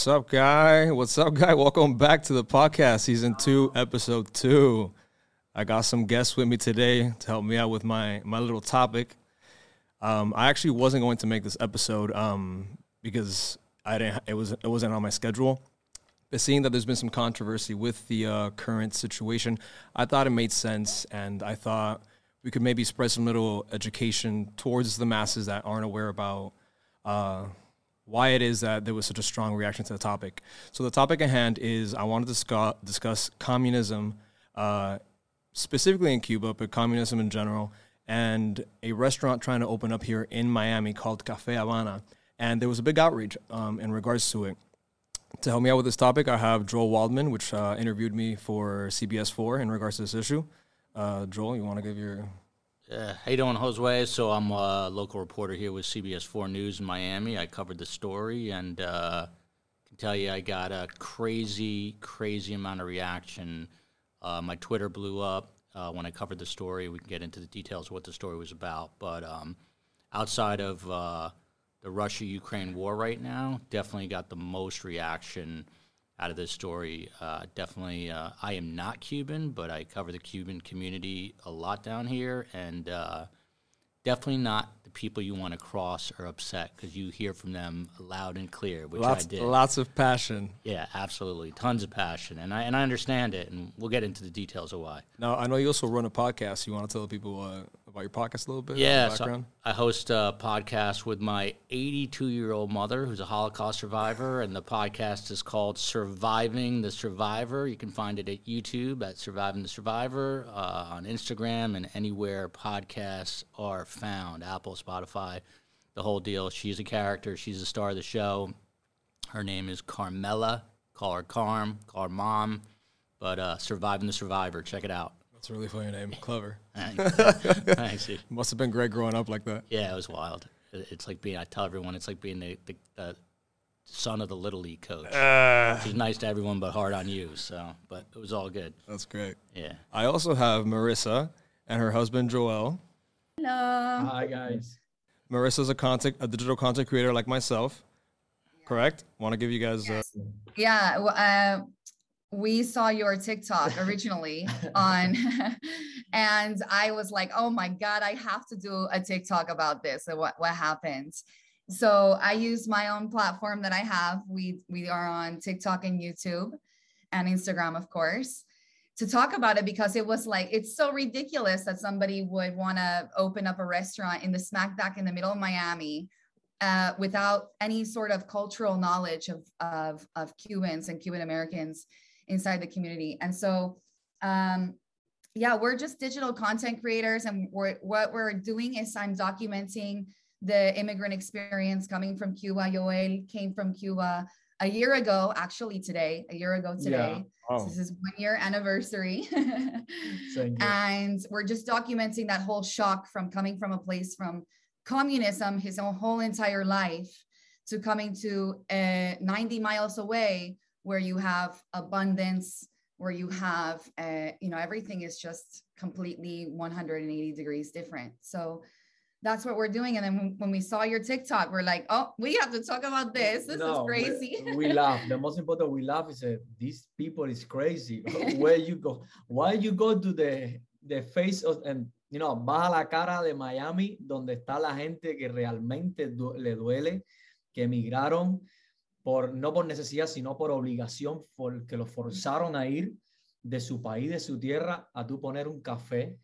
What's up, guy? Welcome back to the podcast, Season 2, Episode 2. I got some guests with me today to help me out with my little topic. I actually wasn't going to make this episode because it wasn't on my schedule. But seeing that there's been some controversy with the current situation, I thought it made sense, and I thought we could maybe spread some little education towards the masses that aren't aware about why it is that there was such a strong reaction to the topic. So the topic at hand is I want to discuss communism, specifically in Cuba, but communism in general, and a restaurant trying to open up here in Miami called Cafe Habana. And there was a big outrage in regards to it. To help me out with this topic, I have Yoel Waldman, which interviewed me for CBS4 in regards to this issue. Joel, you want to give your... How you doing, Josue? So I'm a local reporter here with CBS4 News in Miami. I covered the story, and I can tell you I got a crazy, crazy amount of reaction. My Twitter blew up when I covered the story. We can get into the details of what the story was about. But outside of the Russia-Ukraine war right now, definitely got the most reaction out of this story. I am not Cuban, but I cover the Cuban community a lot down here, and definitely not the people you want to cross or upset, because you hear from them loud and clear, which I did. Lots of passion. Yeah, absolutely. Tons of passion, and I understand it, and we'll get into the details of why. Now, I know you also run a podcast. You want to tell people about your podcast a little bit? Yeah, so I host a podcast with my 82-year-old mother, who's a Holocaust survivor, and the podcast is called Surviving the Survivor. You can find it at YouTube at Surviving the Survivor, on Instagram, and anywhere podcasts are found, Apple, Spotify, the whole deal. She's a character. She's the star of the show. Her name is Carmela. Call her Carm. Call her Mom. But Surviving the Survivor. Check it out. That's a really funny name. Clever. Thanks, dude. Must have been great growing up like that. Yeah, it was wild. It's like being, I tell everyone, it's like being the son of the Little League coach. Which is nice to everyone, but hard on you. So, but it was all good. That's great. Yeah. I also have Marissa and her husband, Joel. Hello. Hi, guys. Marissa's a digital content creator like myself, correct? Want to give you guys... Yes. Yeah, well, we saw your TikTok originally on, and I was like, oh my God, I have to do a TikTok about this and what happened. So I use my own platform that I have. We are on TikTok and YouTube and Instagram, of course, to talk about it, because it was like, it's so ridiculous that somebody would want to open up a restaurant in the smack dab in the middle of Miami without any sort of cultural knowledge of Cubans and Cuban Americans inside the community. And so, we're just digital content creators. And what we're doing is I'm documenting the immigrant experience coming from Cuba. Yoel came from Cuba a year ago today. Yeah. Oh. So this is 1 year anniversary. And we're just documenting that whole shock from coming from a place from communism, his own whole entire life, to coming to 90 miles away, where you have abundance, where you have, everything is just completely 180 degrees different. So that's what we're doing. And then when we saw your TikTok, we're like, oh, we have to talk about this. This is crazy. We laugh. The most important we laugh is that these people is crazy. Where you go, why you go to the face of, and you know, baja la cara de Miami, donde está la gente que realmente le duele, que emigraron, no por necesidad, sino por obligación, porque los forzaron a ir de su país, de su tierra, a tú poner un café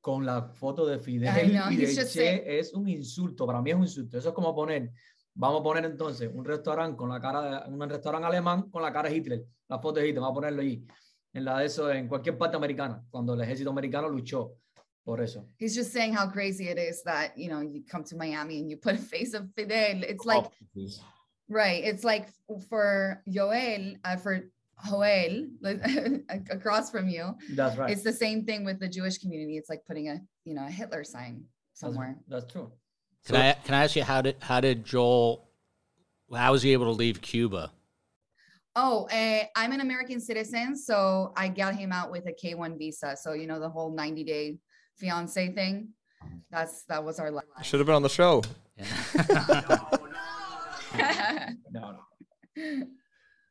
con la foto de Fidel y de Che. Es un insulto, para mí es un insulto. Eso es como vamos a poner entonces un restaurante con la cara, un restaurante alemán con la cara de Hitler, la foto de Hitler, vamos a ponerlo ahí, en cualquier parte americana, cuando el ejército americano luchó. He's just saying how crazy it is that, you know, you come to Miami and you put a face of Fidel. It's like, right. It's like for Joel, across from you. That's right. It's the same thing with the Jewish community. It's like putting a Hitler sign somewhere. That's true. Can I ask you, how did Joel, how was he able to leave Cuba? Oh, I'm an American citizen. So I got him out with a K-1 visa. So, you know, the whole 90-day fiance thing. That was our life. Should have been on the show. Yeah. No.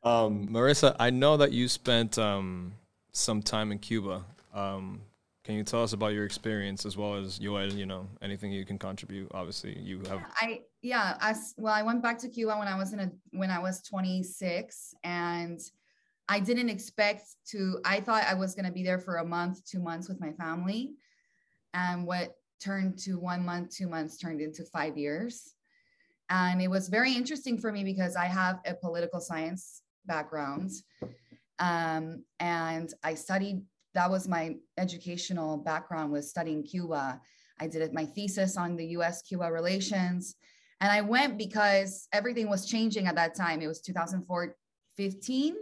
Marissa, I know that you spent some time in Cuba. Can you tell us about your experience as well as Yoel, you know, anything you can contribute? Obviously, you have. I went back to Cuba when I was when I was 26, and I didn't expect to. I thought I was going to be there for a month, 2 months with my family, and what turned to 1 month, 2 months turned into 5 years, and it was very interesting for me because I have a political science background, and I studied. That was my educational background, was studying Cuba. I did my thesis on the US-Cuba relations. And I went because everything was changing at that time. It was 2014.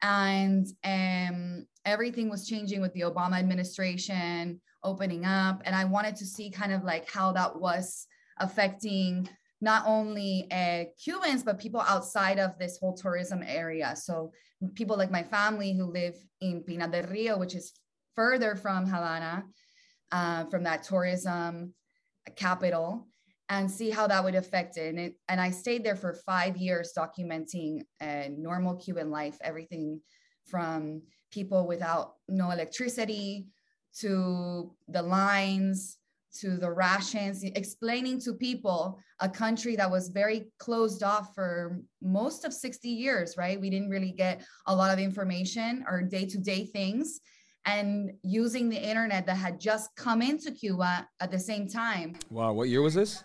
And everything was changing with the Obama administration, opening up. And I wanted to see kind of like how that was affecting not only Cubans, but people outside of this whole tourism area. So people like my family who live in Pinar del Rio, which is further from Havana, from that tourism capital, and see how that would affect it. And I stayed there for 5 years documenting normal Cuban life, everything from people without no electricity to the lines, to the rations, explaining to people a country that was very closed off for most of 60 years, right? We didn't really get a lot of information or day-to-day things. And using the internet that had just come into Cuba at the same time. Wow, what year was this?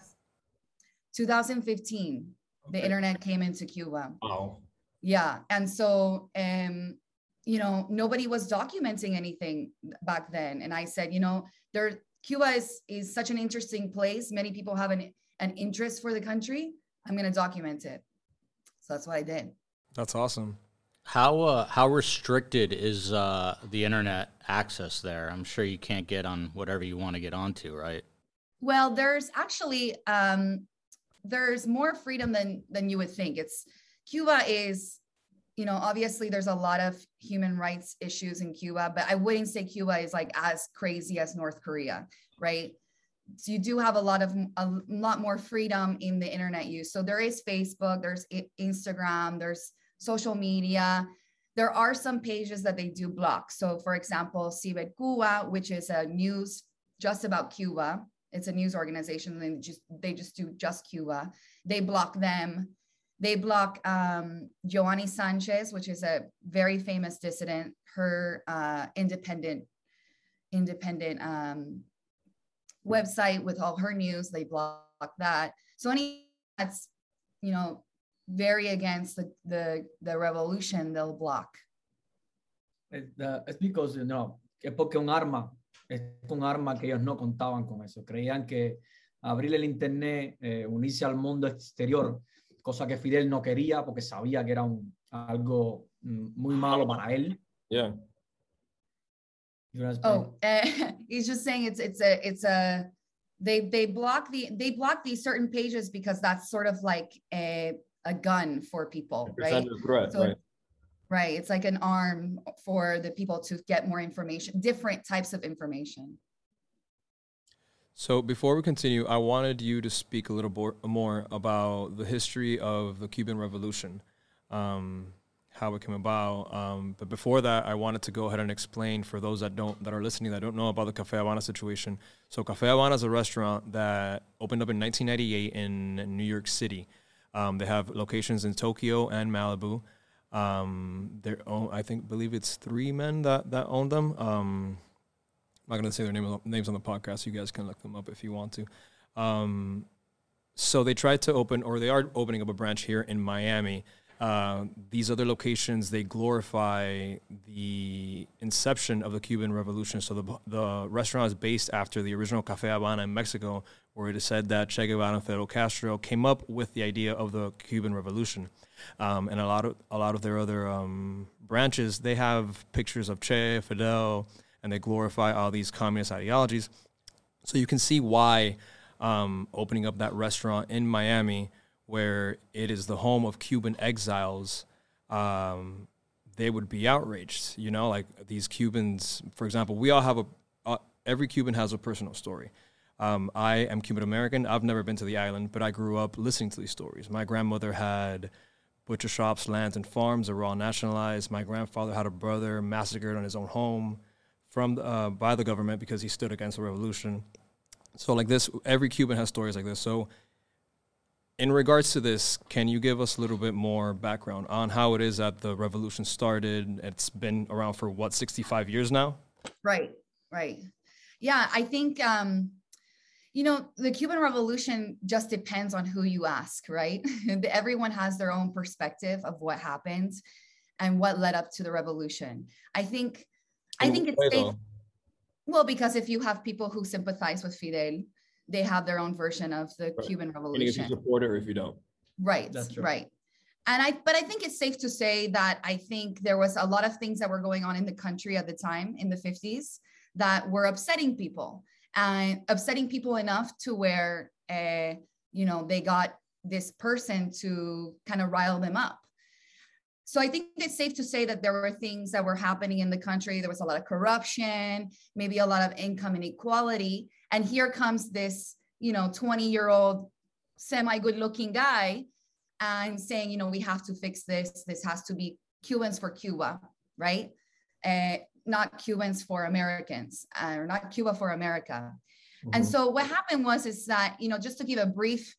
2015, okay. The internet came into Cuba. Wow. Yeah, and so, you know, nobody was documenting anything back then. And I said, you know, Cuba is such an interesting place. Many people have an interest for the country. I'm going to document it. So that's what I did. That's awesome. How restricted is the internet access there? I'm sure you can't get on whatever you want to get onto, right? Well, there's actually, there's more freedom than you would think. Cuba is, you know, obviously there's a lot of human rights issues in Cuba, but I wouldn't say Cuba is like as crazy as North Korea, right? So you do have a lot more freedom in the internet use. So there is Facebook, there's Instagram, there's social media. There are some pages that they do block. So for example, CiberCuba, which is a news just about Cuba. It's a news organization. And they just do just Cuba. They block them. They block Joanny Sanchez, which is a very famous dissident, her independent website with all her news, they block that. So anything that's, you know, very against the revolution, they'll block. It's because, you know, es porque un arma que ellos no contaban con eso. Creían que abrir el internet, unirse al mundo exterior, cosa que Fidel no quería porque sabía que era algo muy malo para él. Yeah. He's just saying they block these certain pages because that's sort of like a gun for people, right? It's under threat, so, right. It's like an arm for the people to get more information, different types of information. So before we continue, I wanted you to speak a little more about the history of the Cuban Revolution, how it came about. But before that, I wanted to go ahead and explain for those that are listening that don't know about the Cafe Habana situation. So Cafe Habana is a restaurant that opened up in 1998 in New York City. They have locations in Tokyo and Malibu. I believe it's three men that own them. I'm not going to say their names on the podcast. You guys can look them up if you want to. So they tried to open, or they are opening up a branch here in Miami. These other locations, they glorify the inception of the Cuban Revolution. So the restaurant is based after the original Cafe Habana in Mexico, where it is said that Che Guevara and Fidel Castro came up with the idea of the Cuban Revolution. And a lot of their other branches, they have pictures of Che, Fidel, and they glorify all these communist ideologies. So you can see why opening up that restaurant in Miami, where it is the home of Cuban exiles, they would be outraged. You know, like these Cubans, for example, we all have every Cuban has a personal story. I am Cuban American. I've never been to the island, but I grew up listening to these stories. My grandmother had Butcher shops, lands, and farms were all nationalized. My grandfather had a brother massacred on his own home by the government because he stood against the revolution. So like this, every Cuban has stories like this. So in regards to this, can you give us a little bit more background on how it is that the revolution started? It's been around for what, 65 years now? Right. Yeah, I think, you know, the Cuban Revolution just depends on who you ask, right? Everyone has their own perspective of what happened and what led up to the revolution. I think it's safe. Well, because if you have people who sympathize with Fidel, they have their own version of the Cuban Revolution. If you support it or if you don't. Right, that's right. And I think it's safe to say that I think there was a lot of things that were going on in the country at the time in the 50s that were upsetting people. And upsetting people enough to where, you know, they got this person to kind of rile them up. So I think it's safe to say that there were things that were happening in the country. There was a lot of corruption, maybe a lot of income inequality. And here comes this, you know, 20-year-old semi-good-looking guy and saying, you know, we have to fix this. This has to be Cubans for Cuba, right? Not Cubans for Americans, or not Cuba for America. Mm-hmm. And so what happened was, is that, you know, just to give a brief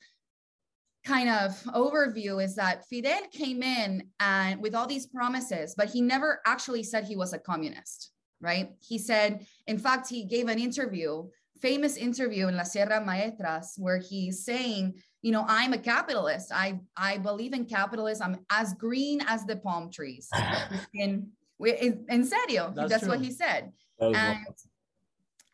kind of overview, is that Fidel came in and with all these promises, but he never actually said he was a communist, right? He said, in fact, he gave an interview, famous interview in La Sierra Maestra, where he's saying, you know, I'm a capitalist. I believe in capitalism. I'm as green as the palm trees. In serio, that's what he said.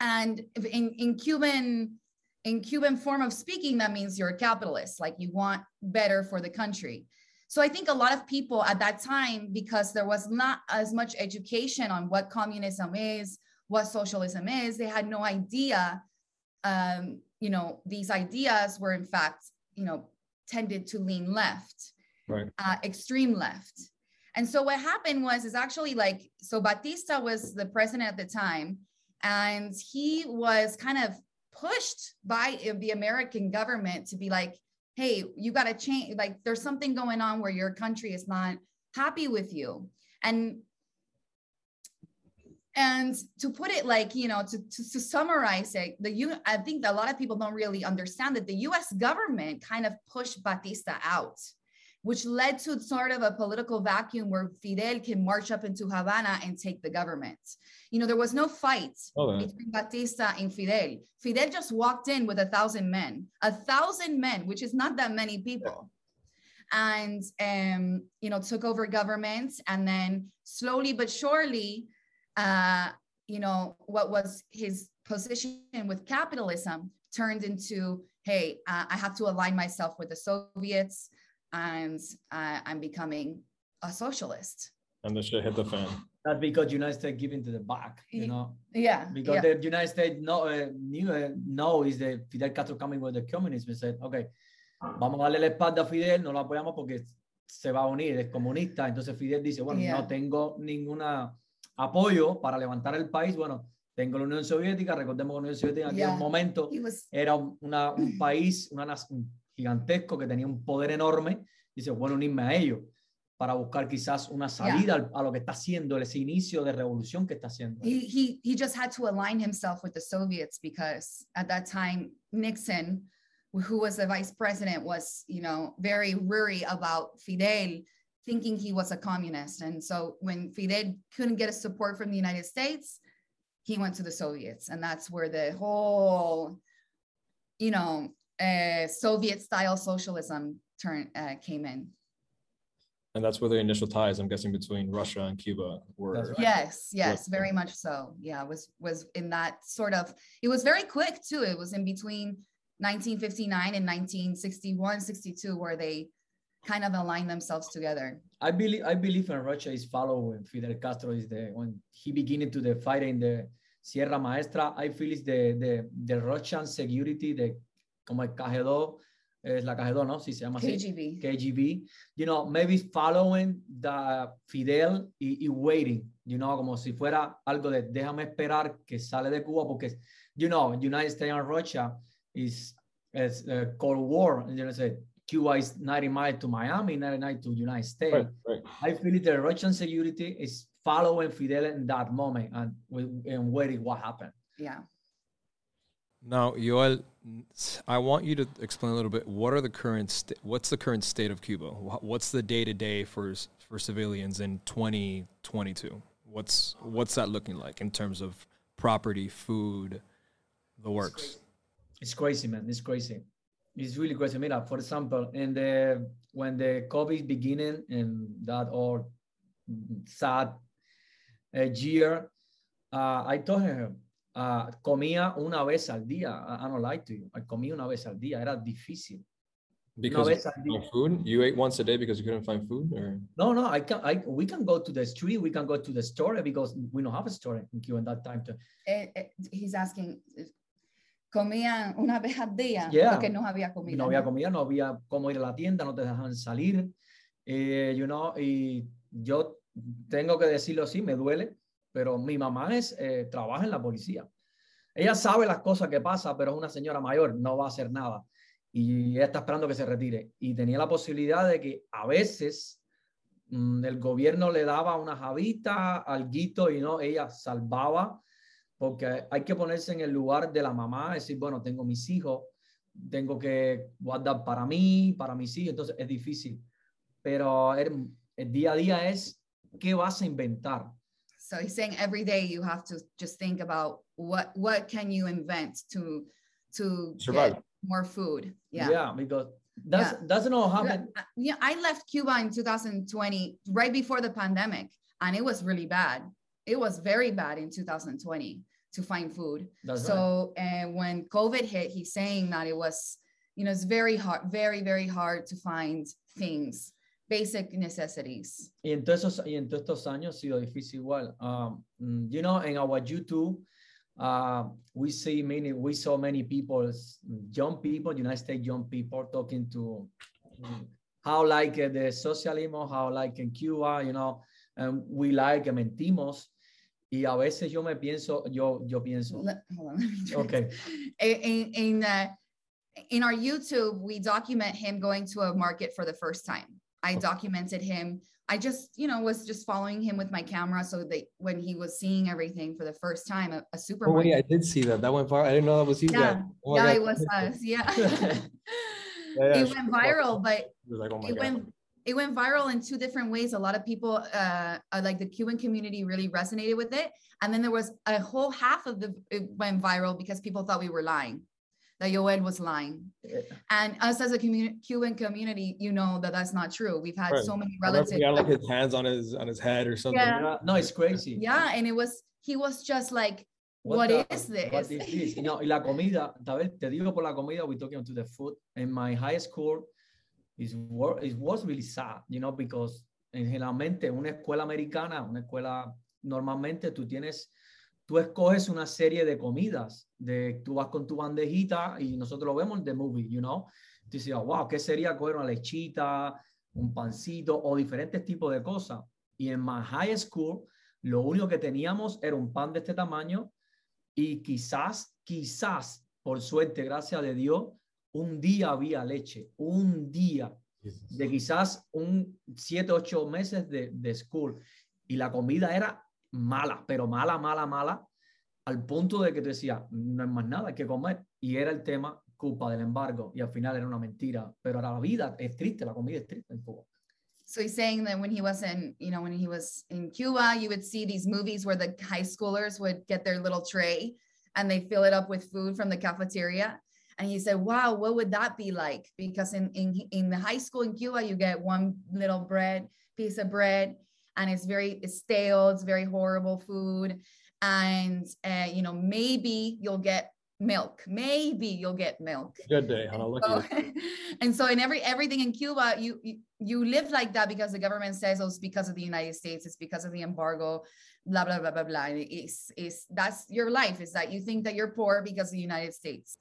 And in Cuban form of speaking, that means you're a capitalist, like you want better for the country. So I think a lot of people at that time, because there was not as much education on what communism is, what socialism is, they had no idea, you know, these ideas were in fact, you know, tended to lean left, right? Extreme left. And so what happened was, is actually like, so Batista was the president at the time, and he was kind of pushed by the American government to be like, hey, you got to change, like there's something going on where your country is not happy with you. And to put it like, you know, to summarize it, I think that a lot of people don't really understand that the US government kind of pushed Batista out, which led to sort of a political vacuum where Fidel can march up into Havana and take the government. You know, there was no fight between Batista and Fidel. Fidel just walked in with 1,000 men, which is not that many people. And, you know, took over government. And then slowly but surely, you know, what was his position with capitalism turned into, hey, I have to align myself with the Soviets, and I'm becoming a socialist. And the shit hit the fan. That's because United States giving to the back, you know? Yeah. Because the United States knew is the Fidel Castro coming with the communism and said, okay, vamos a darle la espalda a Fidel, no lo apoyamos porque se va a unir, es comunista. Entonces Fidel dice, bueno, no tengo ninguna apoyo para levantar el país. Bueno, tengo la Unión Soviética. Recordemos que la Unión Soviética en aquel momento era un país, una nación gigantesco que tenía un poder enorme, dice, bueno, unirme a ellos para buscar quizás una salida a lo que está haciendo, ese inicio de revolución que está haciendo. He just had to align himself with the Soviets because at that time, Nixon, who was the vice president, was, you know, very wary about Fidel thinking he was a communist. And so when Fidel couldn't get a support from the United States, he went to the Soviets. And that's where the whole, you know, Soviet-style socialism came in. And that's where the initial ties, I'm guessing, between Russia and Cuba were. Right. Yes, very much so. Yeah, was in that sort of, it was very quick too. It was in between 1959 and 1961, 62, where they kind of aligned themselves together. I believe in Russia is following Fidel Castro when he began to the fight in the Sierra Maestra. I feel it's the Russian security, como el KGB, es la KGB, ¿no? Sí, se llama KGB. Así. KGB. You know, maybe following the Fidel y waiting, you know, como si fuera algo de déjame esperar que sale de Cuba porque, you know, United States and Russia is Cold War, and you know, Cuba is 90 miles to Miami, 99 to United States. Right. I feel that the Russian security is following Fidel in that moment and waiting what happened. Yeah. Now, Yoel, I want you to explain a little bit. What are the current? What's the current state of Cuba? What's the day to day for civilians in 2022? What's that looking like in terms of property, food, the works? It's crazy, man. It's crazy. It's really crazy. I mean, for example, when the COVID beginning and that all sad year, I told her. Comía una vez al día. I don't lie to you. I comía una vez al día. Era difícil. Because no food? You ate once a day because you couldn't find food? Or? No. We can go to the street. We can go to the store because we don't have a store in Cuba in that time. He's asking, comían una vez al día porque no había comida. No había comida, no había cómo ir a la tienda, no te dejaban salir. Y yo tengo que decirlo así, me duele. Pero mi mamá trabaja en la policía. Ella sabe las cosas que pasa, pero es una señora mayor, no va a hacer nada. Y ella está esperando que se retire. Y tenía la posibilidad de que a veces el gobierno le daba una javita, alguito, y no, ella salvaba. Porque hay que ponerse en el lugar de la mamá, decir, bueno, tengo mis hijos, tengo que guardar para mí, para mis hijos. Entonces es difícil. Pero el día a día es, ¿qué vas a inventar? So he's saying every day you have to just think about what can you invent to survive, get more food. Yeah, because that doesn't all happen. Yeah, I left Cuba in 2020, right before the pandemic, and it was really bad. It was very bad in 2020 to find food. That's so right. And when COVID hit, he's saying that it was, it's very hard, very, very hard to find things. Basic necessities. Y en todos estos años ha sido difícil igual. In our YouTube, we saw many people, young people, United States young people talking to how like the socialism, how like in Cuba, and we like mentimos. Y a veces yo me pienso, yo pienso. Hold on, let me try. Okay. In our YouTube, we document him going to a market for the first time. I documented him. I just, was just following him with my camera so that when he was seeing everything for the first time, a supermarket. Oh, yeah, I did see that. That went viral. I didn't know that was you. Yeah, oh, yeah, it was us. Yeah. It went viral, but it went viral in two different ways. A lot of people, like the Cuban community, really resonated with it. And then there was a whole half of it went viral because people thought we were lying. That Yoel was lying. Yeah. And us as a Cuban community, that's not true. We've had so many relatives. He got like his hands on his head or something. Yeah. No, it's crazy. Yeah, and he was just like, what is this? What is this? Y la comida, te digo por la comida, we're talking to the food. In my high school, it was really sad, because generalmente una escuela americana, una escuela, normalmente tú tienes... Tú escoges una serie de comidas, tú vas con tu bandejita y nosotros lo vemos en the movie, Tú dices, wow, ¿qué sería coger una lechita, un pancito o diferentes tipos de cosas? Y en my high school, lo único que teníamos era un pan de este tamaño y quizás, por suerte, gracias a Dios, un día había leche, un día de quizás 7, 8 meses de school. Y la comida era mala, pero mala, al punto de que tú decías, no hay más nada que comer. Y era el tema culpa del embargo. Y al final era una mentira. Pero la vida es triste, la comida es triste en Cuba. So he's saying that when he was in Cuba, you would see these movies where the high schoolers would get their little tray and they fill it up with food from the cafeteria. And he said, wow, what would that be like? Because in the high school in Cuba, you get one little piece of bread, and it's stale, it's very horrible food. And, maybe you'll get milk. Good day, Hannah. And so in everything in Cuba, you live like that because the government says, it's because of the United States, it's because of the embargo, blah, blah, blah, blah, blah. That's your life, is that you think that you're poor because of the United States.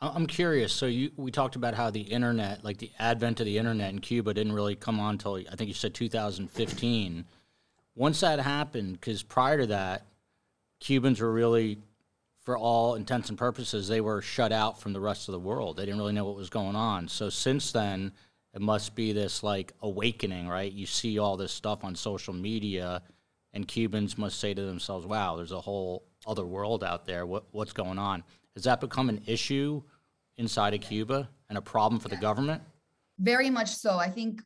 I'm curious. So we talked about how the internet, like the advent of the internet in Cuba, didn't really come on until I think you said 2015. Once that happened, because prior to that, Cubans were really for all intents and purposes, they were shut out from the rest of the world. They didn't really know what was going on. So since then, it must be this, like, awakening, right? You see all this stuff on social media, and Cubans must say to themselves, wow, there's a whole other world out there. What's going on? Has that become an issue inside of Cuba and a problem for the government? Very much so. I think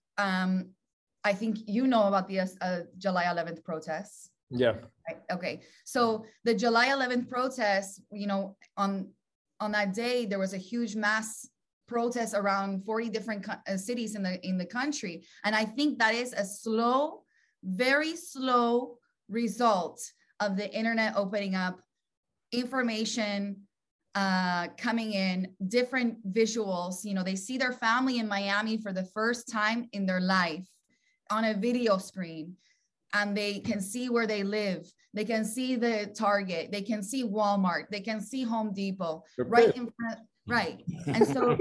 you know about the July 11th protests. Yeah. Right. Okay. So the July 11th protests, you know, on that day, there was a huge mass protest around 40 different cities in the country. And I think that is a slow, very slow result of the internet opening up, information coming in, different visuals. You know, they see their family in Miami for the first time in their life on a video screen. And they can see where they live. They can see the Target. They can see Walmart. They can see Home Depot right in front. Right. And so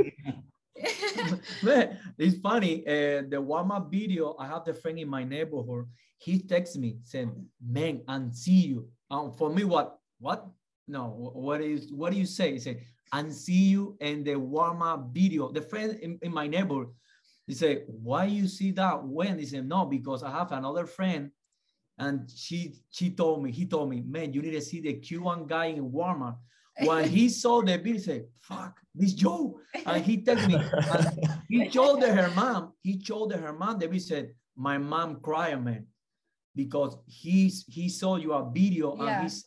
it's funny. The Walmart video, I have the friend in my neighborhood. He texts me saying, man, and see you. For me, what? No, what do you say? He said, and see you in the Walmart video. The friend in my neighborhood, he said, why you see that when? He said, no, because I have another friend. And he told me, man, you need to see the Cuban guy in Walmart. When he saw the video, he said, fuck, this Joe. And he texted me. And he showed her mom. The video said, my mom cried, man, because he saw your video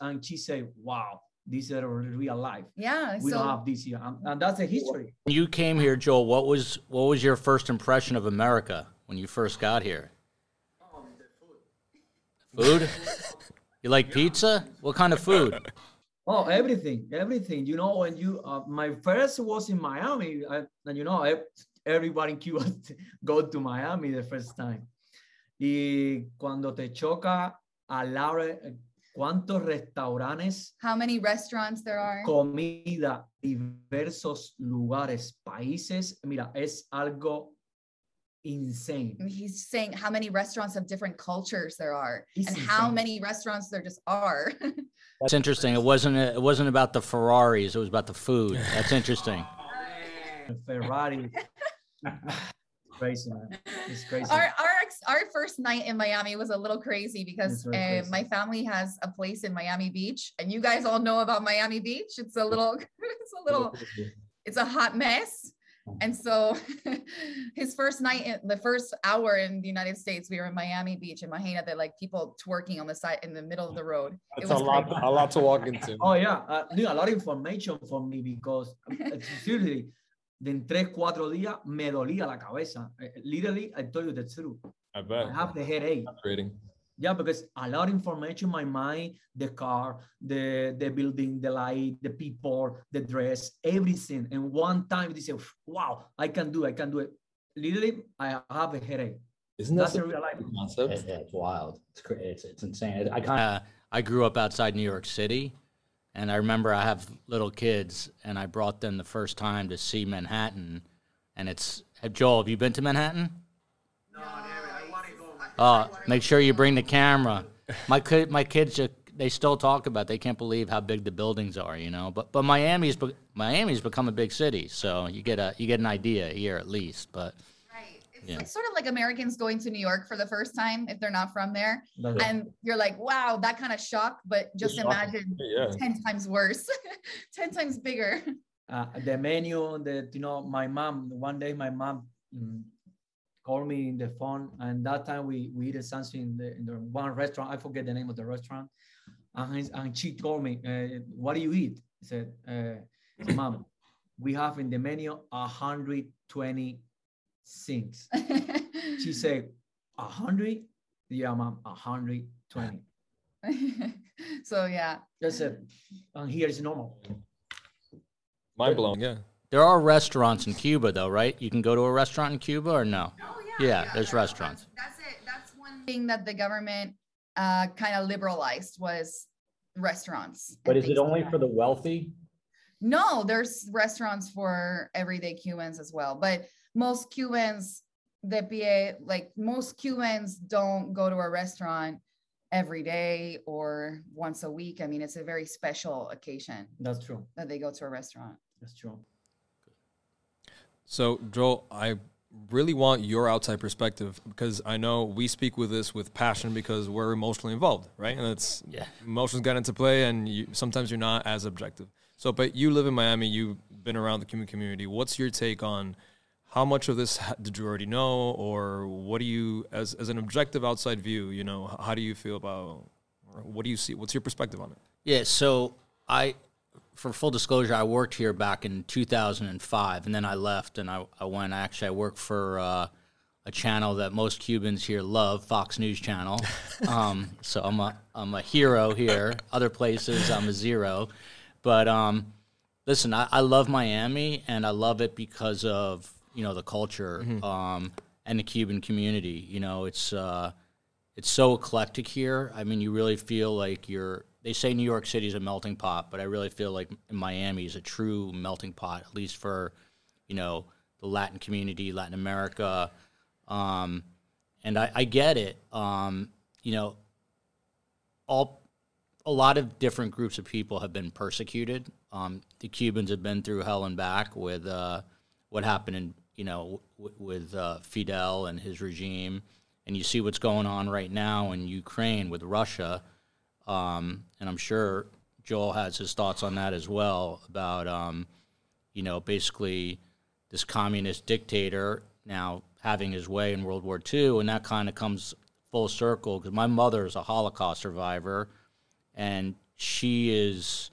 and she said, wow, this is real life. Yeah. We don't have this here. And that's a history. When you came here, Joel, what was your first impression of America when you first got here? The food? You like pizza? What kind of food? Oh, everything. You know, when you, my first was in Miami, and you know, everybody in Cuba go to Miami the first time. Y cuando te choca a la hora, cuántos restaurantes. How many restaurants there are. Comida, diversos lugares, países. Mira, es algo insane. He's saying how many restaurants of different cultures there are, how many restaurants there just are. That's interesting. It wasn't about the Ferraris. It was about the food. That's interesting. Ferrari. Crazy, man. It's crazy. Our first night in Miami was a little crazy because crazy. My family has a place in Miami Beach, and you guys all know about Miami Beach. It's a hot mess. And so his first night, the first hour in the United States, we were in Miami Beach in Mahena. They're like people twerking on the side in the middle of the road. It's a lot to walk into. Oh, yeah. A lot of information for me because seriously, in 3-4 días, me dolía la cabeza. Literally, I told you the truth. I bet. I have the headache. Yeah, because a lot of information in my mind, the car, the building, the light, the people, the dress, everything. And one time they say, wow, I can do it. Literally, I have a headache. Isn't that a real life concept? It's wild. It's insane. I grew up outside New York City, and I remember I have little kids, and I brought them the first time to see Manhattan. And Joel, have you been to Manhattan? No, make sure you bring the camera. My kids, they still talk about it. They can't believe how big the buildings are, you know. But Miami's become a big city, so you get an idea here at least. But right, it's sort of like Americans going to New York for the first time if they're not from there, and you're like, wow, that kind of shock. But just imagine 10 times worse, 10 times bigger. The menu, my mom. One day, my mom. Call me in the phone, and that time we eat something in the one restaurant. I forget the name of the restaurant, and she told me, "What do you eat?" I said, "Mom, we have in the menu 120 things." She said, 100? Yeah, Mom, 120. So yeah, that's it. And here is normal. Mind blown. Yeah. There are restaurants in Cuba, though, right? You can go to a restaurant in Cuba or no? Oh, yeah, there's restaurants. That's it. That's one thing that the government kind of liberalized was restaurants. But is it only for the wealthy? No, there's restaurants for everyday Cubans as well. But most Cubans don't go to a restaurant every day or once a week. I mean, it's a very special occasion. That's true. That they go to a restaurant. That's true. So, Joel, I really want your outside perspective because I know we speak with this with passion because we're emotionally involved, right? And it's emotions got into play, and sometimes you're not as objective. So, but you live in Miami. You've been around the Cuban community. What's your take on how much of this did you already know, or what do you, as an objective outside view, you know, how do you feel about, or what do you see? What's your perspective on it? Yeah, so for full disclosure, I worked here back in 2005, and then I left, and I worked for a channel that most Cubans here love, Fox News Channel. So I'm a hero here. Other places, I'm a zero. But listen, I love Miami, and I love it because of, you know, the culture and the Cuban community. You know, it's so eclectic here. I mean, you really feel like you're... They say New York City is a melting pot, but I really feel like Miami is a true melting pot, at least for, you know, the Latin community, Latin America. And I get it. You know, a lot of different groups of people have been persecuted. The Cubans have been through hell and back with what happened in, you know, with Fidel and his regime. And you see what's going on right now in Ukraine with Russia. And I'm sure Joel has his thoughts on that as well about, you know, basically this communist dictator now having his way in World War II. And that kind of comes full circle because my mother is a Holocaust survivor, and she is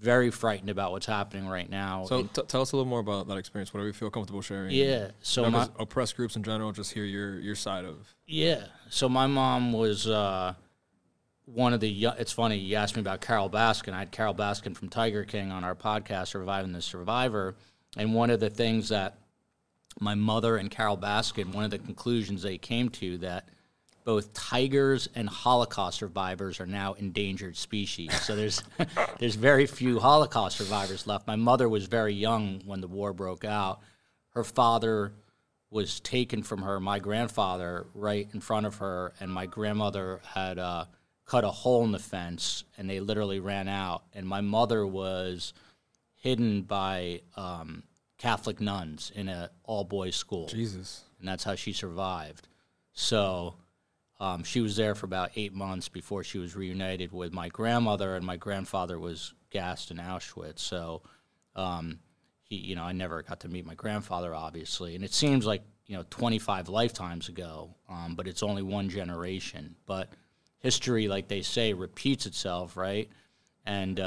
very frightened about what's happening right now. So tell us a little more about that experience, whatever you feel comfortable sharing. Yeah. So my oppressed groups in general, just hear your side of. Yeah. So my mom was, it's funny, you asked me about Carol Baskin. I had Carol Baskin from Tiger King on our podcast, Surviving the Survivor. And one of the things that my mother and Carol Baskin, one of the conclusions they came to, that both tigers and Holocaust survivors are now endangered species. So there's very few Holocaust survivors left. My mother was very young when the war broke out. Her father was taken from her, my grandfather, right in front of her, and my grandmother had... cut a hole in the fence, and they literally ran out. And my mother was hidden by Catholic nuns in an all-boys school. Jesus. And that's how she survived. So she was there for about 8 months before she was reunited with my grandmother, and my grandfather was gassed in Auschwitz. So I never got to meet my grandfather, obviously. And it seems like, you know, 25 lifetimes ago, but it's only one generation. But... history, like they say, repeats itself, right? And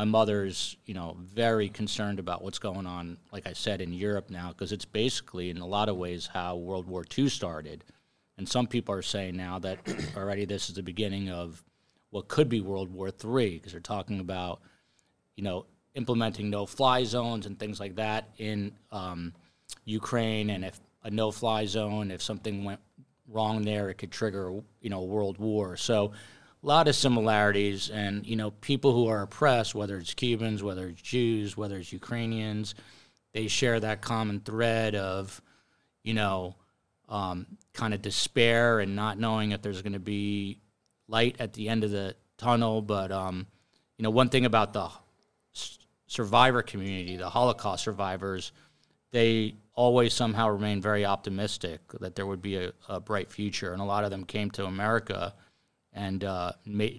my mother's, you know, very concerned about what's going on, like I said, in Europe now, because it's basically, in a lot of ways, how World War II started. And some people are saying now that already this is the beginning of what could be World War III, because they're talking about, you know, implementing no-fly zones and things like that in Ukraine, and if a no-fly zone, if something went wrong there, it could trigger, you know, world war. So a lot of similarities, and, you know, people who are oppressed, whether it's Cubans, whether it's Jews, whether it's Ukrainians, they share that common thread of, you know, kind of despair and not knowing if there's going to be light at the end of the tunnel. But, you know, one thing about the survivor community, the Holocaust survivors, they always somehow remained very optimistic that there would be a bright future. And a lot of them came to America and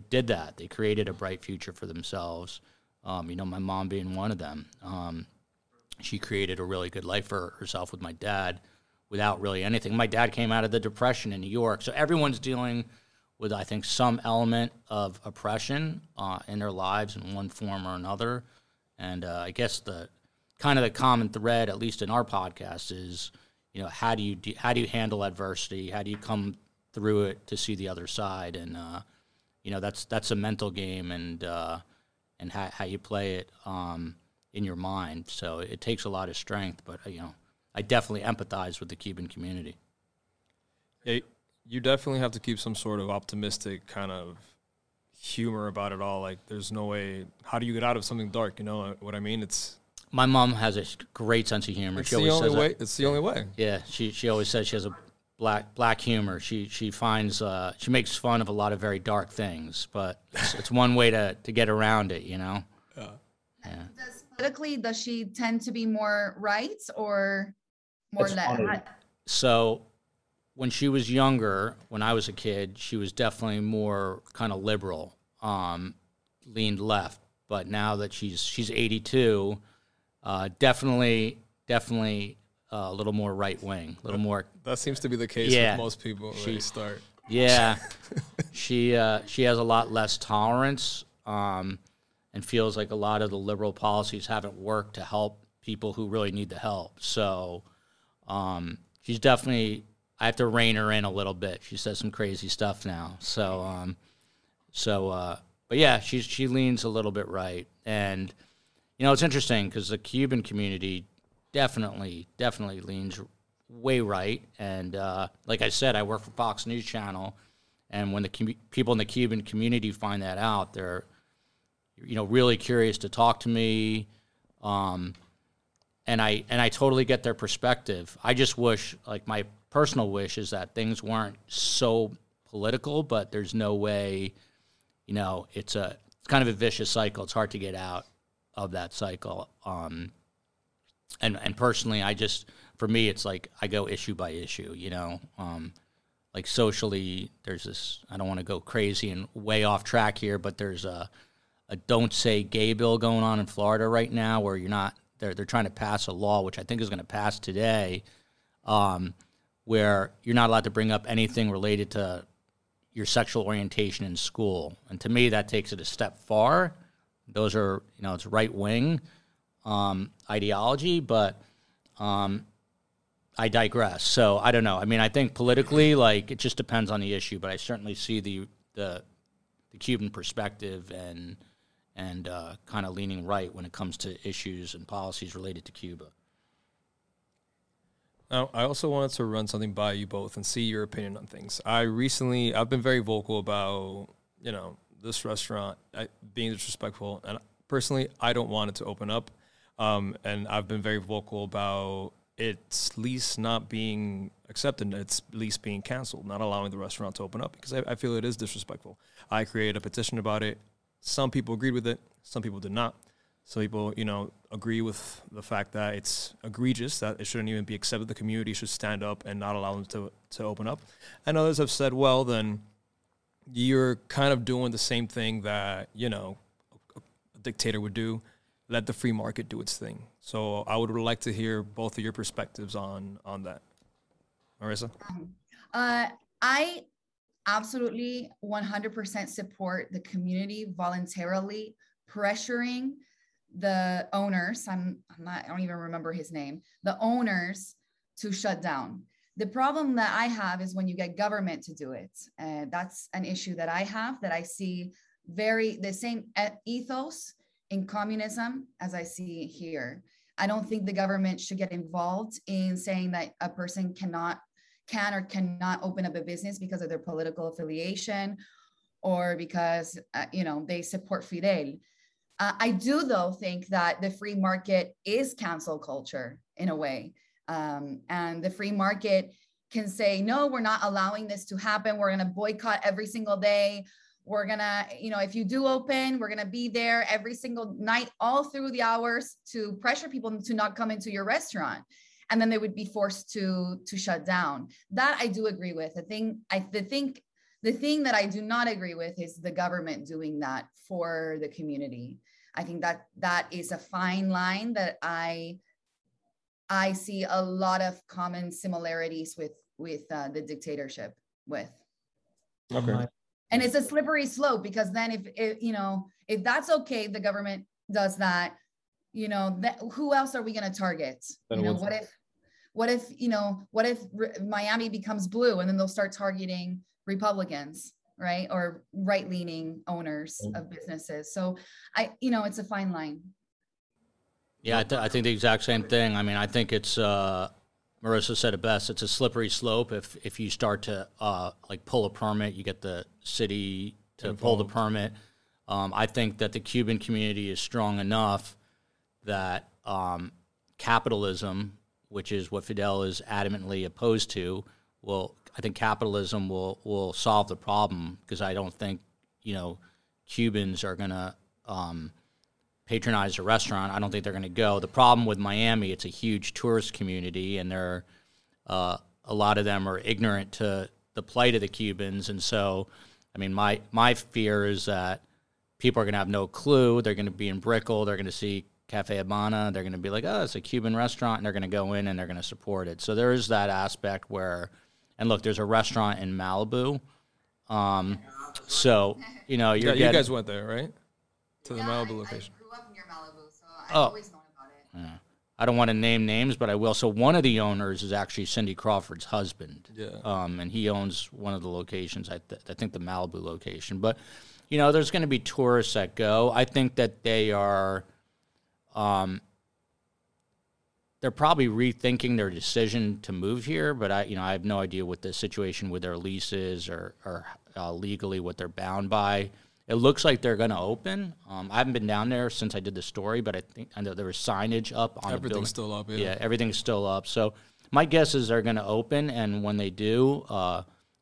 did that. They created a bright future for themselves, you know, my mom being one of them. She created a really good life for herself with my dad without really anything. My dad came out of the Depression in New York. So everyone's dealing with, I think, some element of oppression in their lives in one form or another. And I guess the... kind of the common thread, at least in our podcast, is, you know, how do you handle adversity? How do you come through it to see the other side? And you know, that's a mental game, and how you play it in your mind. So it takes a lot of strength, but, you know, I definitely empathize with the Cuban community. Yeah, you definitely have to keep some sort of optimistic kind of humor about it all. Like, there's no way. How do you get out of something dark? You know what I mean? It's... My mom has a great sense of humor. It's the only way. Yeah, she always says she has a black humor. She finds she makes fun of a lot of very dark things, but it's one way to get around it, you know. Yeah. Does she tend to be more right or more left? So when she was younger, when I was a kid, she was definitely more kind of liberal, leaned left. But now that she's 82, definitely a little more right wing, a little more. That seems to be the case with most people. She start. Yeah, she has a lot less tolerance. And feels like a lot of the liberal policies haven't worked to help people who really need the help. So she's definitely, I have to rein her in a little bit. She says some crazy stuff now. So, but yeah, she leans a little bit right. And, you know, it's interesting because the Cuban community definitely leans way right. And like I said, I work for Fox News Channel. And when the people in the Cuban community find that out, they're, you know, really curious to talk to me, and I totally get their perspective. I just wish, like my personal wish, is that things weren't so political. But there's no way, you know, it's kind of a vicious cycle. It's hard to get out of that cycle. And personally, I just, for me, it's like I go issue by issue. You know, like socially, there's this. I don't want to go crazy and way off track here, but there's a don't say gay bill going on in Florida right now, where you're not, they're trying to pass a law, which I think is going to pass today, where you're not allowed to bring up anything related to your sexual orientation in school. And to me, that takes it a step far. Those are, you know, it's right wing ideology, but I digress. So I don't know. I mean, I think politically, like, it just depends on the issue, but I certainly see the Cuban perspective and kind of leaning right when it comes to issues and policies related to Cuba. Now, I also wanted to run something by you both and see your opinion on things. I've been very vocal about, you know, this restaurant being disrespectful. And personally, I don't want it to open up. And I've been very vocal about its lease not being accepted, its lease being canceled, not allowing the restaurant to open up, because I feel it is disrespectful. I created a petition about it. Some people agreed with it. Some people did not. Some people, you know, agree with the fact that it's egregious, that it shouldn't even be accepted. The community should stand up and not allow them to open up. And others have said, well, then you're kind of doing the same thing that, you know, a dictator would do. Let the free market do its thing. So I would like to hear both of your perspectives on that. Marissa? I absolutely 100% support the community voluntarily pressuring the owners. I don't even remember his name, the owners to shut down. The problem that I have is when you get government to do it. That's an issue that I have, that I see very the same ethos in communism as I see here. I don't think the government should get involved in saying that a person cannot open up a business because of their political affiliation or because, you know, they support Fidel. I do, though, think that the free market is cancel culture in a way. And the free market can say, no, we're not allowing this to happen. We're going to boycott every single day. We're going to, you know, if you do open, we're going to be there every single night, all through the hours, to pressure people to not come into your restaurant. And then they would be forced to shut down. That I do agree with. The thing that I do not agree with is the government doing that for the community. I think that is a fine line that I see a lot of common similarities with the dictatorship with. Okay. And it's a slippery slope, because then if that's okay, the government does that, you know, who else are we going to target? You know, what if Miami becomes blue, and then they'll start targeting Republicans, right? Or right-leaning owners of businesses. So it's a fine line. Yeah. I think the exact same thing. I mean, I think it's, Marissa said it best. It's a slippery slope. If you start to like pull a permit, you get the city to pull the permit. I think that the Cuban community is strong enough that capitalism, which is what Fidel is adamantly opposed to, I think capitalism will solve the problem, because I don't think, you know, Cubans are going to patronize a restaurant. I don't think they're going to go. The problem with Miami, it's a huge tourist community, and there are a lot of them are ignorant to the plight of the Cubans. And so, I mean, my fear is that people are going to have no clue. They're going to be in Brickell. They're going to see Cafe Habana. They're going to be like, oh, it's a Cuban restaurant, and they're going to go in and they're going to support it. So there is that aspect where, and look, there's a restaurant in Malibu. So, you know, you guys went there, right? To the Malibu location. I grew up near Malibu, so I've always known about it. Yeah. I don't want to name names, but I will. So one of the owners is actually Cindy Crawford's husband. Yeah. And he owns one of the locations, I think the Malibu location. But, you know, there's going to be tourists that go. I think that they are they're probably rethinking their decision to move here, but I have no idea what the situation with their lease is or legally what they're bound by. It looks like they're going to open. I haven't been down there since I did the story, but I think I know there was signage up on the building. Everything's still up, yeah. Yeah, everything's still up. So my guess is they're going to open, and when they do,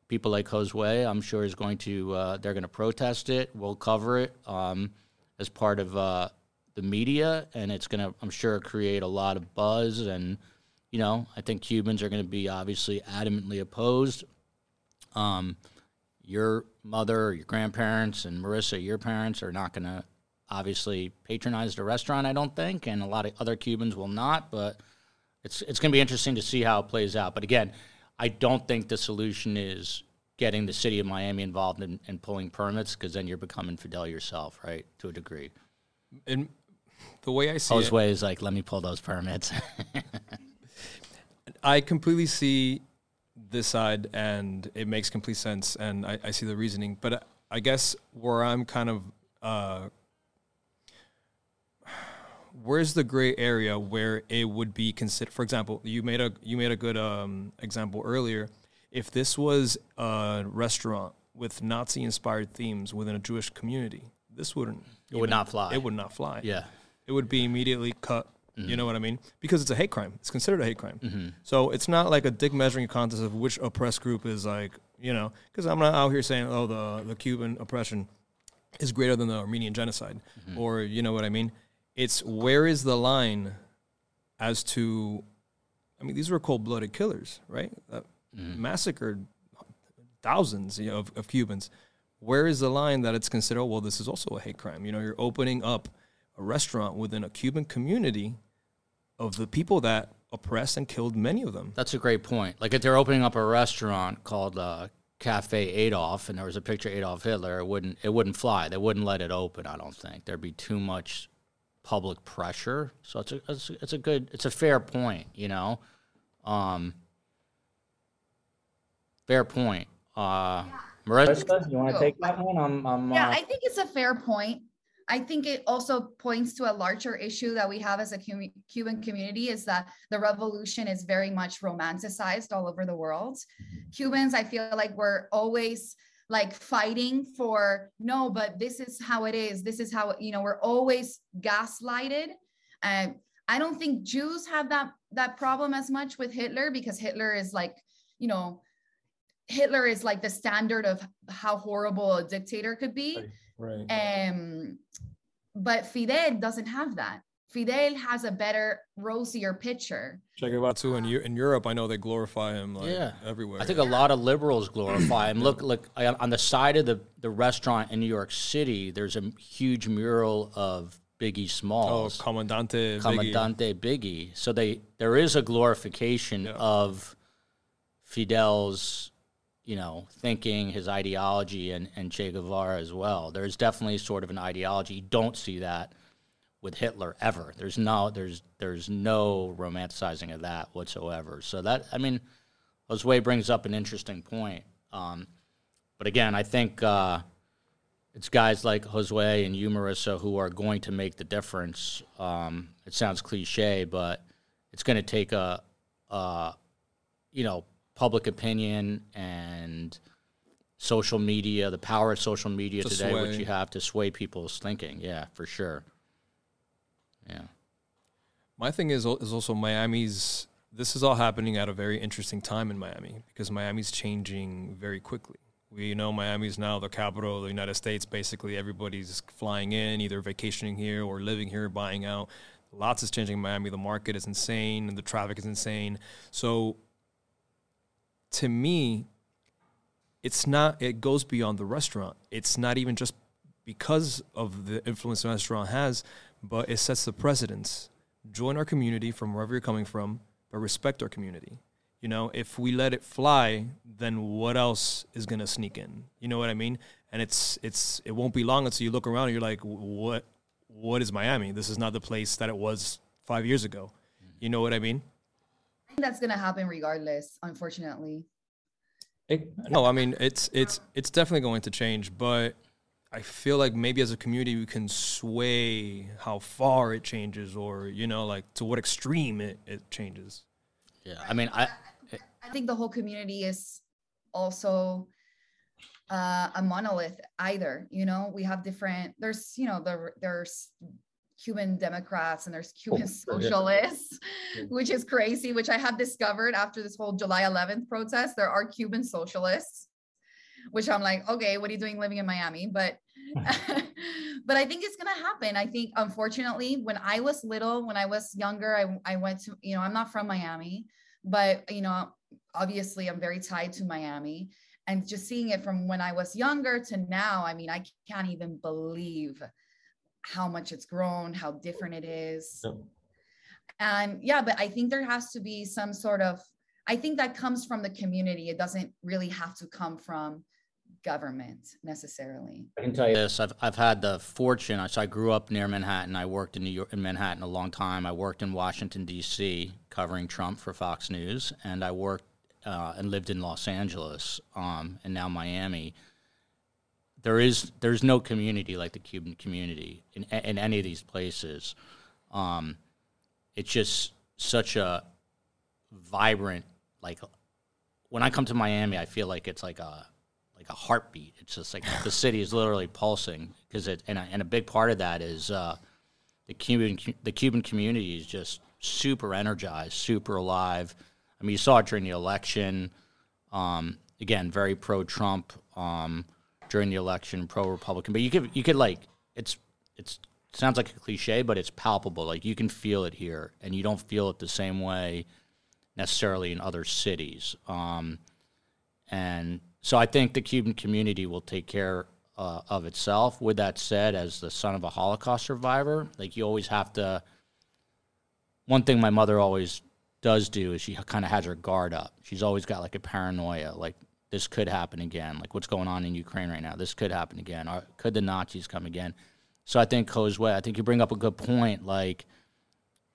people like Josue, I'm sure, is going to they're going to protest it. We'll cover it as part of the media, and it's going to, I'm sure, create a lot of buzz. And, you know, I think Cubans are going to be obviously adamantly opposed. Your mother, your grandparents, and Marissa, your parents, are not going to obviously patronize the restaurant, I don't think, and a lot of other Cubans will not, but it's going to be interesting to see how it plays out. But again, I don't think the solution is getting the city of Miami involved in pulling permits, because then you're becoming Fidel yourself, right, to a degree. And the way I see it... Josue is like, let me pull those permits. I completely see this side, and it makes complete sense, and I see the reasoning, but I guess where I'm kind of where's the gray area where it would be considered? For example, you made a good example earlier. If this was a restaurant with Nazi-inspired themes within a Jewish community, this wouldn't. It would not fly. It would not fly. Yeah, it would be immediately cut. Mm-hmm. You know what I mean? Because it's a hate crime. It's considered a hate crime. Mm-hmm. So it's not like a dick measuring contest of which oppressed group is like, you know, because I'm not out here saying, oh, the Cuban oppression is greater than the Armenian genocide, mm-hmm. or you know what I mean? It's where is the line as to, I mean, these were cold-blooded killers, right? That mm-hmm. massacred thousands, you know, of Cubans. Where is the line that it's considered, well, this is also a hate crime? You know, you're opening up a restaurant within a Cuban community of the people that oppressed and killed many of them. That's a great point. Like, if they're opening up a restaurant called Cafe Adolf, and there was a picture of Adolf Hitler, it wouldn't fly. They wouldn't let it open, I don't think. There'd be too much public pressure. So it's a fair point, you know. Fair point. Marissa, you want to take that one? I think it's a fair point. I think it also points to a larger issue that we have as a Cuban community, is that the revolution is very much romanticized all over the world. Cubans, I feel like we're always like fighting for, no, but this is how it is. This is how, you know, we're always gaslighted. And I don't think Jews have that problem as much with Hitler, because Hitler is like the standard of how horrible a dictator could be. Right. But Fidel doesn't have that. Fidel has a better, rosier picture. Che Guevara too, in Europe, I know they glorify him everywhere. I think a lot of liberals glorify him. Look, on the side of the restaurant in New York City, there's a huge mural of Biggie Smalls. Oh, Commandante Biggie. So there is a glorification of Fidel's, you know, thinking, his ideology, and Che Guevara as well. There's definitely sort of an ideology. You don't see that with Hitler ever. There's no romanticizing of that whatsoever. So that, I mean, Josue brings up an interesting point. But again, I think it's guys like Josue and you, Marissa, who are going to make the difference. It sounds cliche, but it's going to take a public opinion and social media, the power of social media today, which you have to sway people's thinking. Yeah, for sure. Yeah. My thing is also Miami's this is all happening at a very interesting time in Miami because Miami's changing very quickly. We know Miami's now the capital of the United States. Basically, everybody's flying in, either vacationing here or living here, buying out. Lots is changing in Miami. The market is insane, and the traffic is insane. So to me, it's not, it goes beyond the restaurant. It's not even just because of the influence the restaurant has, but it sets the precedence. Join our community from wherever you're coming from, but respect our community. You know, if we let it fly, then what else is going to sneak in? You know what I mean? And it won't be long until you look around and you're like, what is Miami? This is not the place that it was 5 years ago. You know what I mean? I think that's going to happen regardless, unfortunately. No, I mean, it's definitely going to change, but I feel like maybe as a community we can sway how far it changes, or, you know, like to what extreme it changes. Yeah, I mean, I think the whole community is also a monolith either. You know, we have different, there's, you know, there's Cuban Democrats and there's Cuban socialists, which is crazy, which I have discovered after this whole July 11th protest. There are Cuban socialists, which I'm like, okay, what are you doing living in Miami? But but I think it's going to happen. I think, unfortunately, when I was little, when I was younger, I went to, you know, I'm not from Miami, but, you know, obviously I'm very tied to Miami. And just seeing it from when I was younger to now, I mean, I can't even believe how much it's grown, how different it is. No. And yeah, but I think there has to be some sort of, I think that comes from the community. It doesn't really have to come from government necessarily. I can tell you this. I've had the fortune. So I grew up near Manhattan. I worked in New York, in Manhattan a long time. I worked in Washington, D.C. covering Trump for Fox News. And I worked and lived in Los Angeles and now Miami. There's no community like the Cuban community in any of these places. It's just such a vibrant, like when I come to Miami, I feel like it's like a heartbeat. It's just like the city is literally pulsing because a big part of that is the Cuban community is just super energized, super alive. I mean, you saw it during the election. Again, very pro-Trump. During the election, pro-Republican, but you could like, it sounds like a cliche, but it's palpable. Like you can feel it here, and you don't feel it the same way necessarily in other cities. And so I think the Cuban community will take care of itself. With that said, as the son of a Holocaust survivor, like you always have to, one thing my mother always does do is she kind of has her guard up. She's always got like a paranoia, like, this could happen again. Like what's going on in Ukraine right now? This could happen again. Or could the Nazis come again? So I think Cosway, I think you bring up a good point. Like,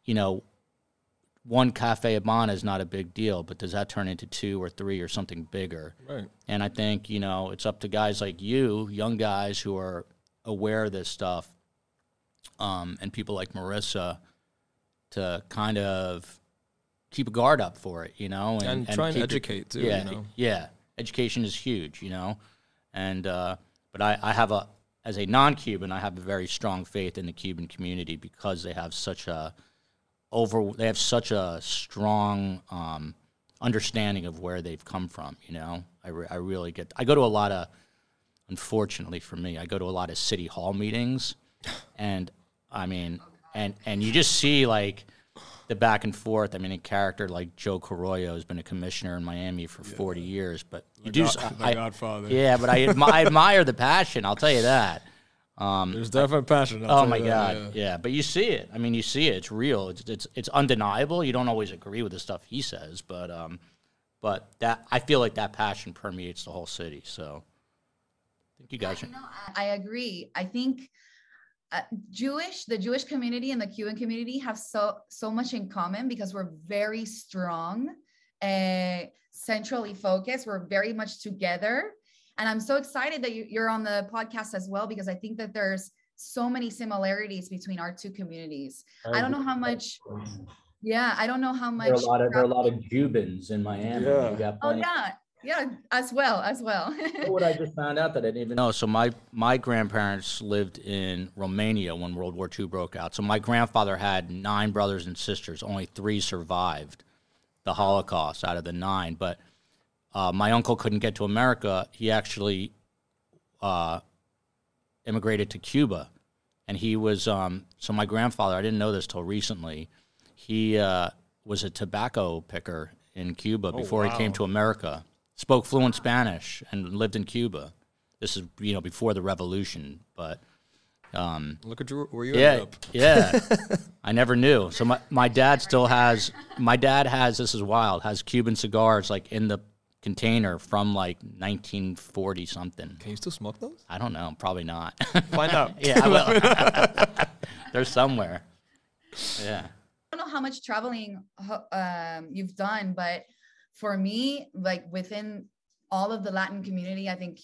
you know, one Cafe Habana is not a big deal, but does that turn into two or three or something bigger? Right. And I think, you know, it's up to guys like you, young guys who are aware of this stuff, and people like Marissa to kind of keep a guard up for it, you know? And try and educate it, too, yeah, you know? Yeah. Education is huge, you know, and but I have as a non-Cuban, I have a very strong faith in the Cuban community because they have such a strong understanding of where they've come from. You know, I really get. I go to a lot of, unfortunately for me, I go to a lot of city hall meetings, and I mean, and you just see like the back and forth. I mean, a character like Joe Carollo has been a commissioner in Miami for 40 years, but Godfather. Yeah, but I admire the passion. I'll tell you that. There's definitely passion. Oh my God. Yeah, but you see it. I mean, you see it. It's real. It's undeniable. You don't always agree with the stuff he says, but that I feel like that passion permeates the whole city. So, I think you guys. Yeah, I agree. I think. The Jewish community and the Cuban community have so much in common because we're very strong, centrally focused. We're very much together. And I'm so excited that you're on the podcast as well, because I think that there's so many similarities between our two communities. I don't know how much. Yeah. I don't know how much. There are a lot of Cubans in Miami. Yeah. Oh yeah. Yeah, as well. What I just found out that I didn't even know. So my grandparents lived in Romania when World War II broke out. So my grandfather had 9 brothers and sisters. Only 3 survived. the Holocaust out of the nine. But my uncle couldn't get to America. He actually immigrated to Cuba. And he was, so my grandfather, I didn't know this till recently, he was a tobacco picker in Cuba before he came to America, spoke fluent Spanish and lived in Cuba. This is, you know, before the revolution, but... look at where you ended up. Yeah, I never knew. So my dad still has, this is wild, has Cuban cigars like in the container from like 1940 something. Can you still smoke those? I don't know. Probably not. Find out. Yeah, I will. They're somewhere. Yeah. I don't know how much traveling you've done, but for me, like within all of the Latin community, I think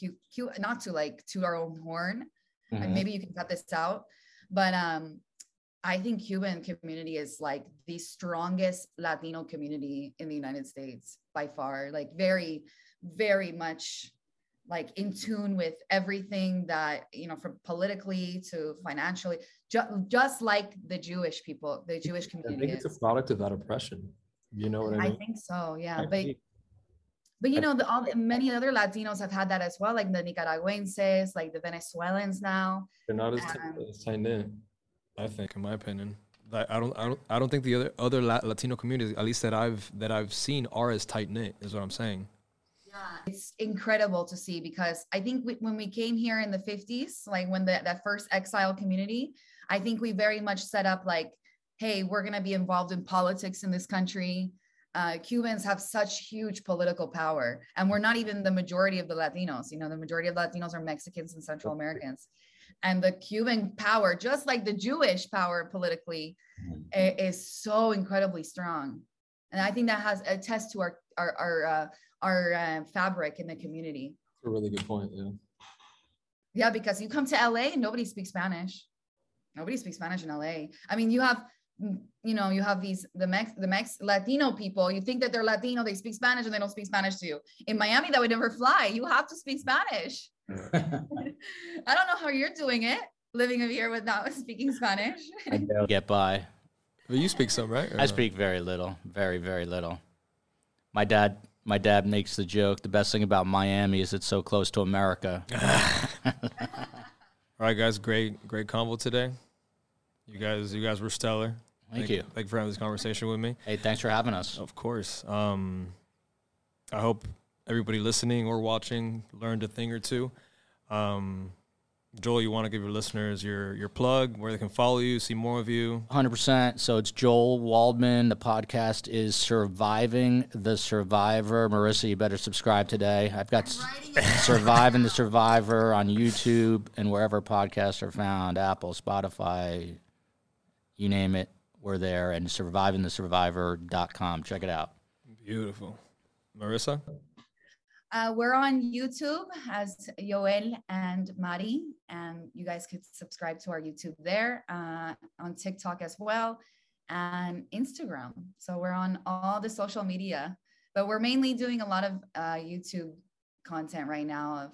not to like toot our own horn, and maybe you can cut this out, but I think Cuban community is like the strongest Latino community in the United States by far, like very, very much like in tune with everything that, you know, from politically to financially, just like the Jewish people, the Jewish community. I think it's a product of that oppression. You know what I mean? I think so, yeah. But you know, many other Latinos have had that as well, like the Nicaragüenses, like the Venezuelans now. They're not as tied in, I think, in my opinion. I don't think the other Latino communities, at least that I've seen, are as tight knit. Is what I'm saying. Yeah, it's incredible to see because I think when we came here in the 50s, like when that first exile community, I think we very much set up like, hey, we're gonna be involved in politics in this country. Cubans have such huge political power, and we're not even the majority of the Latinos. You know, the majority of Latinos are Mexicans and Central Americans, and the Cuban power, just like the Jewish power politically, is so incredibly strong. And I think that has a test to our fabric in the community. That's a really good point. Yeah. Yeah, because you come to LA and nobody speaks Spanish. Nobody speaks Spanish in LA. I mean, you have these Latino people. You think that they're Latino, they speak Spanish, and they don't speak Spanish to you. In Miami, that would never fly. You have to speak Spanish. I don't know how you're doing it, living here without speaking Spanish. I don't get by. But you speak some, right? I speak very little, very, very little. My dad makes the joke. The best thing about Miami is it's so close to America. All right, guys, great convo today. You guys were stellar. Thank you. Thank you for having this conversation with me. Hey, thanks for having us. Of course. I hope everybody listening or watching learned a thing or two. Joel, you want to give your listeners your plug, where they can follow you, see more of you? 100%. So it's Yoel Waldman. The podcast is Surviving the Survivor. Marissa, you better subscribe today. I've got Surviving the Survivor on YouTube and wherever podcasts are found, Apple, Spotify, you name it, we're there. And survivingthesurvivor.com. Check it out. Beautiful. Marissa? We're on YouTube as Yoel and Mari, and you guys could subscribe to our YouTube there, on TikTok as well, and Instagram. So we're on all the social media, but we're mainly doing a lot of YouTube content right now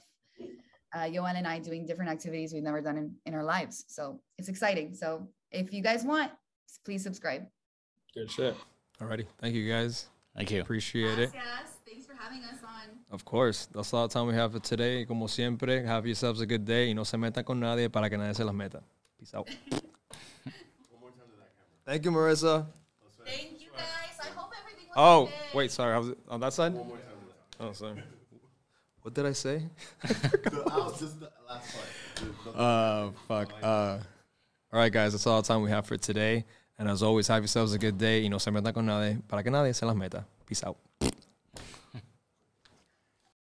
of Yoel and I doing different activities we've never done in our lives. So it's exciting. So if you guys want, please subscribe. Good shit. Alrighty. Thank you, guys. Thank you. Appreciate it. Yes. Thanks for having us on. Of course. That's all the time we have for today. Como siempre, have yourselves a good day. Y no se metan con nadie para que nadie se las meta. Peace out. One more time to that camera. Thank you, Marissa. Thank you, guys. I hope everything was good. Oh, wait. Sorry. I was on that side? One more time to that. Oh, sorry. What did I say? Just the last part. Fuck. All right, guys. That's all the time we have for today. And as always, have yourselves a good day. Y no se metan con nadie para que nadie se las meta. Peace out.